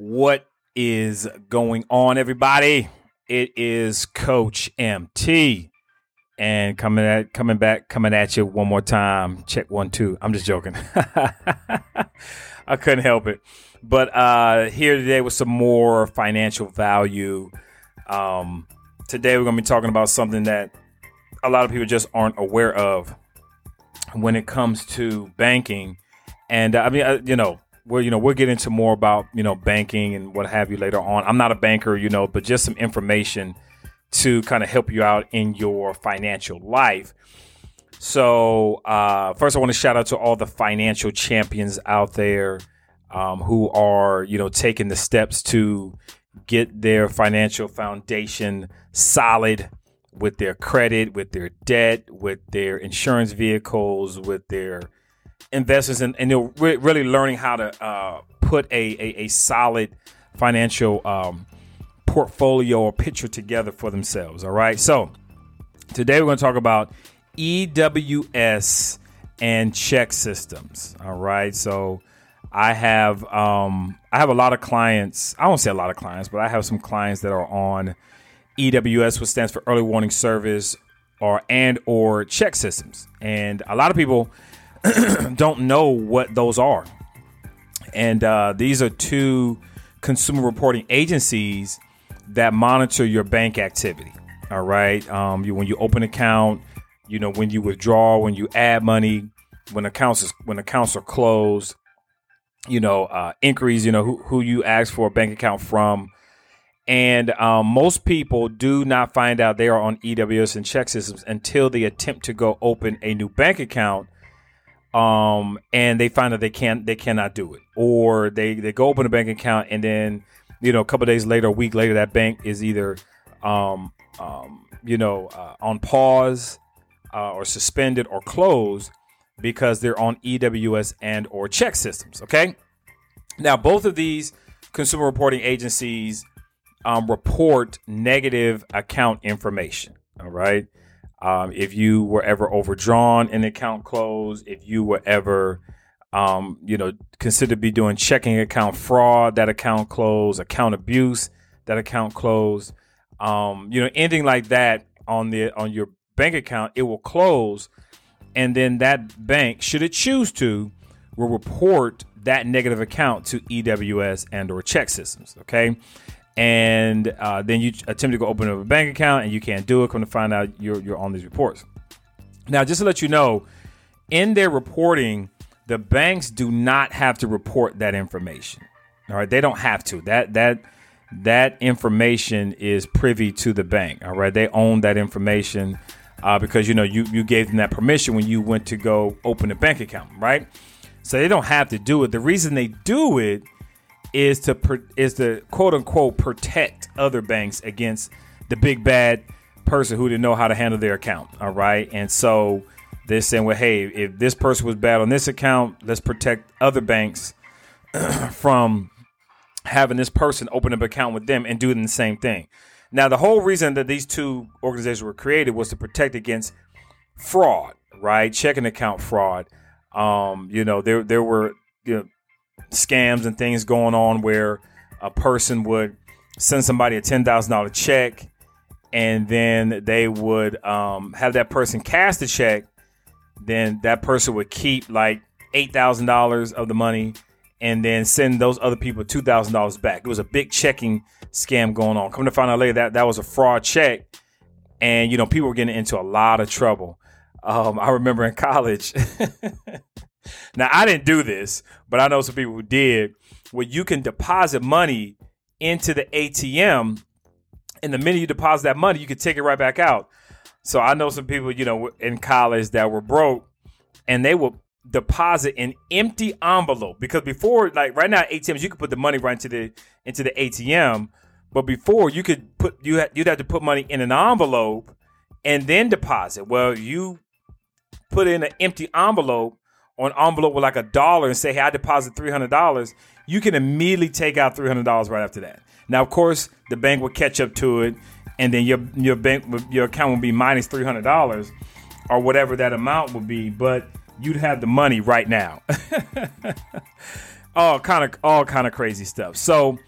What is going on, everybody? It is Coach MT, and coming at you one more time. Check 1 2. I'm just joking. I couldn't help it, but here today with some more financial value. Today we're going to be talking about something that a lot of people just aren't aware of when it comes to banking, and we'll get into more about, banking and what have you later on. I'm not a banker, but just some information to kind of help you out in your financial life. So first, I want to shout out to all the financial champions out there who are, taking the steps to get their financial foundation solid with their credit, with their debt, with their insurance vehicles, with their investments, and they're really learning how to put a solid financial portfolio or picture together for themselves. All right. So today we're going to talk about EWS and ChexSystems. All right. So I have a lot of clients. I won't say a lot of clients, but I have some clients that are on EWS, which stands for Early Warning Service, or ChexSystems. And a lot of people don't know what those are. And these are two consumer reporting agencies that monitor your bank activity. All right. When you open an account, when you withdraw, when you add money, when accounts are closed, inquiries, who you ask for a bank account from. And most people do not find out they are on EWS and ChexSystems until they attempt to go open a new bank account. And they find that they cannot do it, or they go open a bank account, and then a couple of days later, a week later, that bank is either on pause or suspended or closed because they're on EWS and or ChexSystems. Okay, now both of these consumer reporting agencies report negative account information. All right. If you were ever overdrawn and account closed, if you were ever, considered to be doing checking account fraud, that account closed, account abuse, that account closed, anything like that on your bank account, it will close. And then that bank, should it choose to, will report that negative account to EWS and or ChexSystems. OK. And then you attempt to go open up a bank account and you can't do it. Come to find out you're on these reports. Now, just to let you know, in their reporting, the banks do not have to report that information. All right. They don't have to. That information is privy to the bank. All right. They own that information because, you gave them that permission when you went to go open a bank account. Right. So they don't have to do it. The reason they do it is to quote unquote protect other banks against the big bad person who didn't know how to handle their account. All right. And so they're saying, well, hey, if this person was bad on this account, let's protect other banks from having this person open up an account with them and doing the same thing. Now, the whole reason that these two organizations were created was to protect against fraud. Right. Checking account fraud. There were, scams and things going on where a person would send somebody a $10,000 check, and then they would have that person cash the check. Then that person would keep like $8,000 of the money and then send those other people $2,000 back. It was a big checking scam going on. Come to find out later that was a fraud check, and people were getting into a lot of trouble. I remember in college. Now, I didn't do this, but I know some people who did, where you can deposit money into the ATM, and the minute you deposit that money, you can take it right back out. So I know some people, in college that were broke, and they would deposit an empty envelope, because before, like right now, ATMs, you could put the money right into the ATM. But before, you could you'd have to put money in an envelope and then deposit. Well, you put in an empty envelope. An envelope with like $1 and say, hey, I deposit $300, you can immediately take out $300 right after that. Now, of course, the bank will catch up to it, and then your account will be minus $300 or whatever that amount would be, but you'd have the money right now. All kind of crazy stuff. So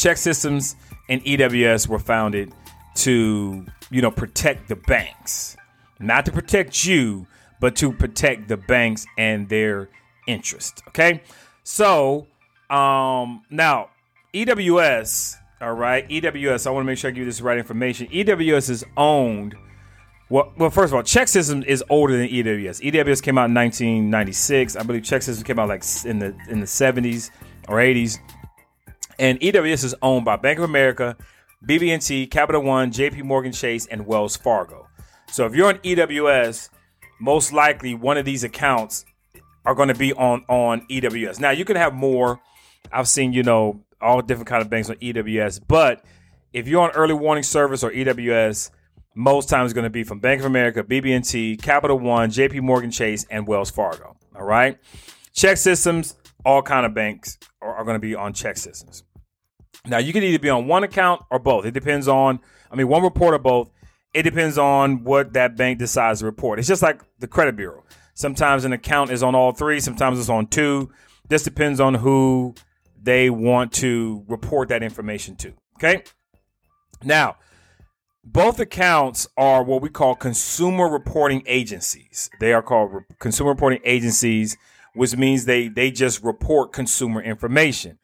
ChexSystems and EWS were founded to, protect the banks, not to protect you, but to protect the banks and their interest. Okay. So, now EWS, all right, EWS, I want to make sure I give you this right information. EWS is owned. Well, first of all, ChexSystems is older than EWS. EWS came out in 1996. I believe ChexSystems came out like in the 70s or 80s. And EWS is owned by Bank of America, BB&T, Capital One, J.P. Morgan Chase, and Wells Fargo. So if you're on EWS, most likely one of these accounts are going to be on EWS. Now, you can have more. I've seen, all different kind of banks on EWS. But if you're on Early Warning Service or EWS, most times it's going to be from Bank of America, BB&T, Capital One, J.P. Morgan Chase, and Wells Fargo. All right. ChexSystems, all kind of banks are going to be on ChexSystems. Now, you can either be on one account or both. It depends on, one report or both. It depends on what that bank decides to report. It's just like the credit bureau. Sometimes an account is on all three. Sometimes it's on two. This depends on who they want to report that information to. Okay. Now, both accounts are what we call consumer reporting agencies. They are called consumer reporting agencies, which means they just report consumer information.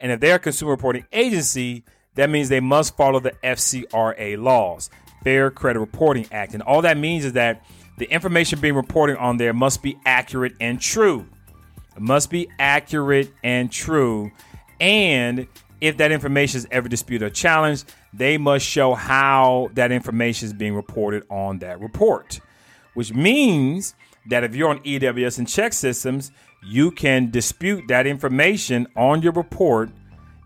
And if they're a consumer reporting agency, that means they must follow the FCRA laws, Fair Credit Reporting Act. And all that means is that the information being reported on there must be accurate and true. It must be accurate and true. And if that information is ever disputed or challenged, they must show how that information is being reported on that report, which means that if you're on EWS and ChexSystems, you can dispute that information on your report,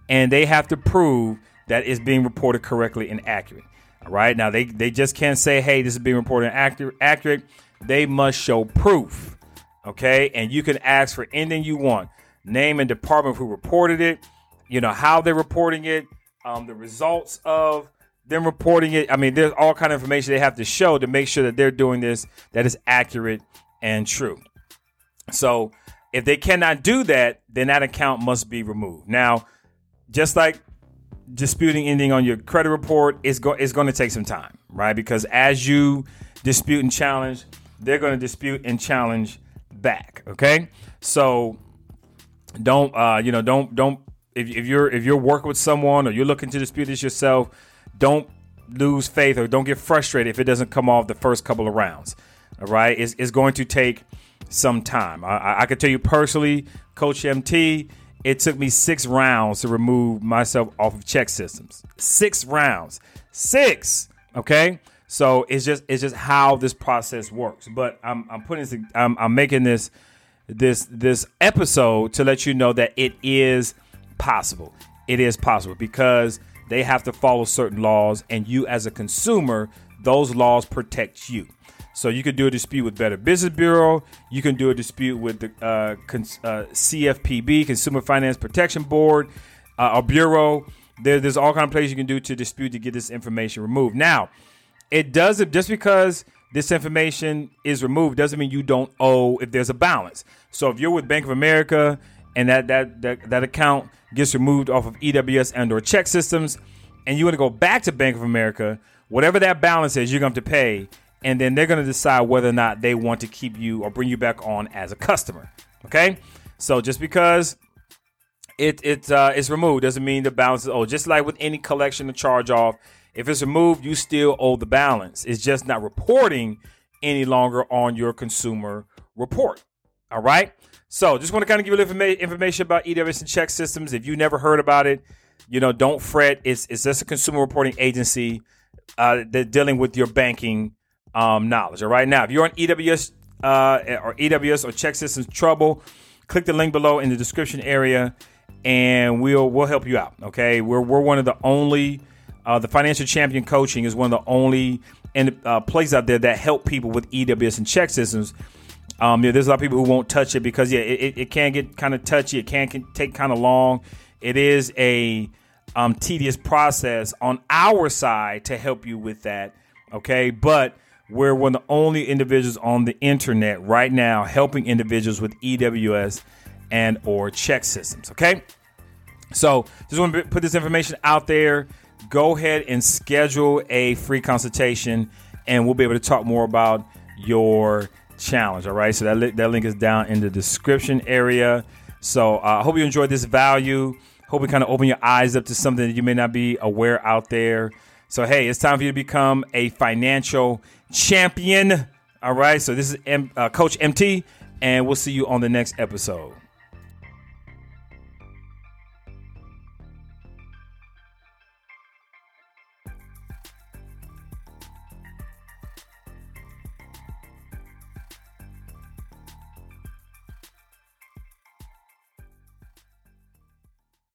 and they have to prove that it's being reported correctly and accurate. All right. Now, they just can't say, hey, this is being reported accurate. They must show proof. OK. And you can ask for anything you want. Name and department who reported it, how they're reporting it, the results of them reporting it. There's all kind of information they have to show to make sure that they're doing this, that is accurate and true. So if they cannot do that, then that account must be removed. Now, just like disputing anything on your credit report, it's going to take some time, right? Because as you dispute and challenge, they're going to dispute and challenge back. Okay, so don't. If you're working with someone or you're looking to dispute this yourself, don't lose faith or don't get frustrated if it doesn't come off the first couple of rounds. All right. It's going to take some time. I can tell you personally, Coach MT, it took me 6 rounds to remove myself off of ChexSystems. 6 rounds. 6. OK, so it's just how this process works. But I'm making this episode to let you know that it is possible. It is possible because they have to follow certain laws, and you as a consumer, those laws protect you. So you could do a dispute with Better Business Bureau. You can do a dispute with the CFPB, Consumer Finance Protection Board, or Bureau. There's all kinds of places you can do to dispute to get this information removed. Now, just because this information is removed doesn't mean you don't owe if there's a balance. So if you're with Bank of America, and that account gets removed off of EWS and or ChexSystems, and you want to go back to Bank of America, whatever that balance is, you're going to have to pay. And then they're going to decide whether or not they want to keep you or bring you back on as a customer. OK, so just because it's removed doesn't mean the balance is owed. Just like with any collection or charge off, if it's removed, you still owe the balance. It's just not reporting any longer on your consumer report. All right. So just want to kind of give you a little information about EWS and ChexSystems. If you never heard about it, don't fret. It's just a consumer reporting agency that's dealing with your banking knowledge. All right. Now, if you're on EWS or ChexSystems trouble, click the link below in the description area and we'll help you out. OK, we're one of the only the Financial Champion Coaching is one of the only places out there that help people with EWS and ChexSystems. There's a lot of people who won't touch it because, it can get kind of touchy. It can take kind of long. It is a tedious process on our side to help you with that. OK, but we're one of the only individuals on the internet right now helping individuals with EWS and or ChexSystems. OK, So just want to put this information out there. Go ahead and schedule a free consultation, and we'll be able to talk more about your challenge. All right. So that link is down in the description area. So I hope you enjoyed this value. Hope we kind of open your eyes up to something that you may not be aware out there. So, hey, it's time for you to become a financial champion. All right. So this is Coach MT, and we'll see you on the next episode.